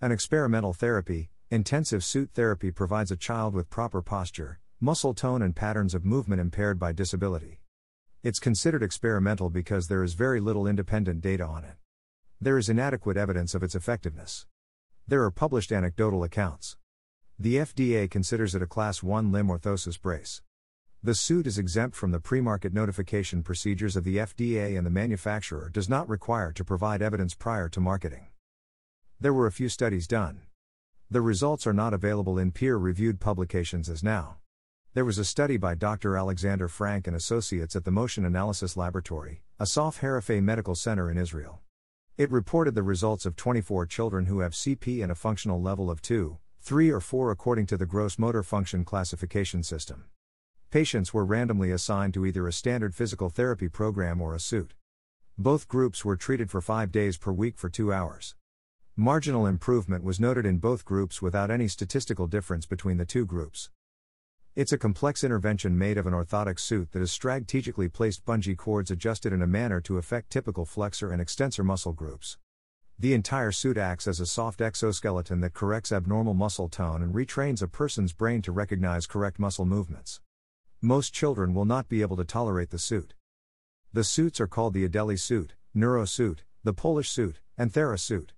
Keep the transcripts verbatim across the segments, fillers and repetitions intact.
An experimental therapy, intensive suit therapy, provides a child with proper posture, muscle tone, and patterns of movement impaired by disability. It's considered experimental because there is very little independent data on it. There is inadequate evidence of its effectiveness. There are published anecdotal accounts. The F D A considers it a Class one limb orthosis brace. The suit is exempt from the pre-market notification procedures of the F D A, and the manufacturer does not require to provide evidence prior to marketing. There were a few studies done. The results are not available in peer-reviewed publications as now. There was a study by Doctor Alexander Frank and associates at the Motion Analysis Laboratory, Assaf Harofeh Medical Center in Israel. It reported the results of twenty-four children who have C P and a functional level of two, three or four according to the Gross Motor Function Classification System. Patients were randomly assigned to either a standard physical therapy program or a suit. Both groups were treated for five days per week for two hours. Marginal improvement was noted in both groups without any statistical difference between the two groups. It's a complex intervention made of an orthotic suit that is strategically placed bungee cords adjusted in a manner to affect typical flexor and extensor muscle groups. The entire suit acts as a soft exoskeleton that corrects abnormal muscle tone and retrains a person's brain to recognize correct muscle movements. Most children will not be able to tolerate the suit. The suits are called the Adeli suit, Neuro suit, the Polish suit, and Thera suit.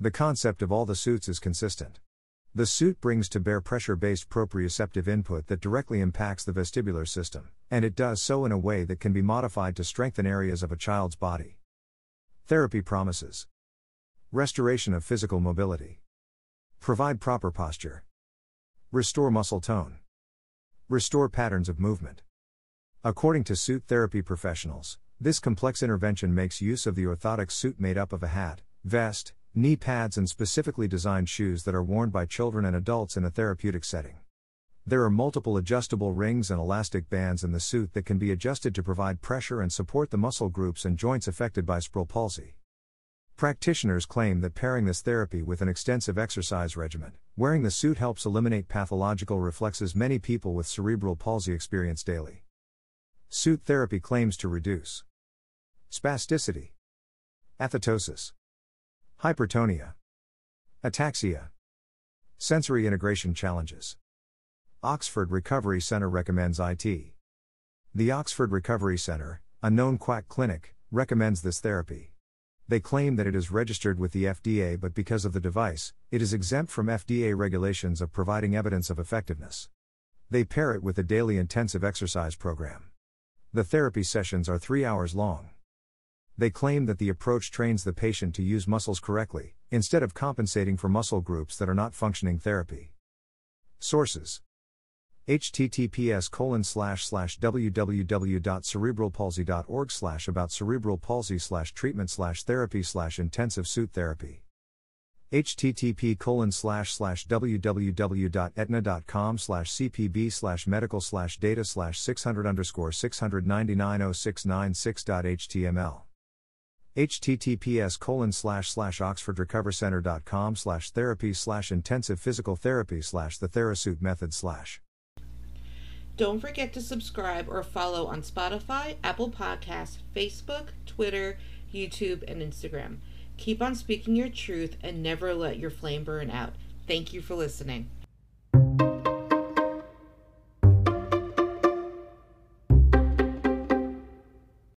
The concept of all the suits is consistent. The suit brings to bear pressure-based proprioceptive input that directly impacts the vestibular system, and it does so in a way that can be modified to strengthen areas of a child's body. Therapy promises: restoration of physical mobility, provide proper posture, restore muscle tone, restore patterns of movement. According to suit therapy professionals, this complex intervention makes use of the orthotic suit made up of a hat, vest, knee pads, and specifically designed shoes that are worn by children and adults in a therapeutic setting. There are multiple adjustable rings and elastic bands in the suit that can be adjusted to provide pressure and support the muscle groups and joints affected by cerebral palsy. Practitioners claim that pairing this therapy with an extensive exercise regimen, wearing the suit helps eliminate pathological reflexes many people with cerebral palsy experience daily. Suit therapy claims to reduce spasticity, athetosis, hypertonia, ataxia, sensory integration challenges. Oxford Recovery Center recommends it. The Oxford Recovery Center, a known quack clinic, recommends this therapy. They claim that it is registered with the F D A, but because of the device, it is exempt from F D A regulations of providing evidence of effectiveness. They pair it with a daily intensive exercise program. The therapy sessions are three hours long. They claim that the approach trains the patient to use muscles correctly, instead of compensating for muscle groups that are not functioning therapy. Sources: h t t p s colon slash slash w w w dot cerebral palsy dot org slash about cerebral palsy slash treatment slash therapy slash intensive suit therapy h t t p colon slash slash w w w dot etna dot com slash c p b slash medical slash data slash six hundred underscore six ninety-nine oh six ninety-six dot h t m l h t t p s colon slash slash oxford recovery center dot com slash therapy slash intensive physical therapy slash the Thera suit method slash Don't forget to subscribe or follow on Spotify, Apple Podcasts, Facebook, Twitter, YouTube, and Instagram. Keep on speaking your truth and never let your flame burn out. Thank you for listening.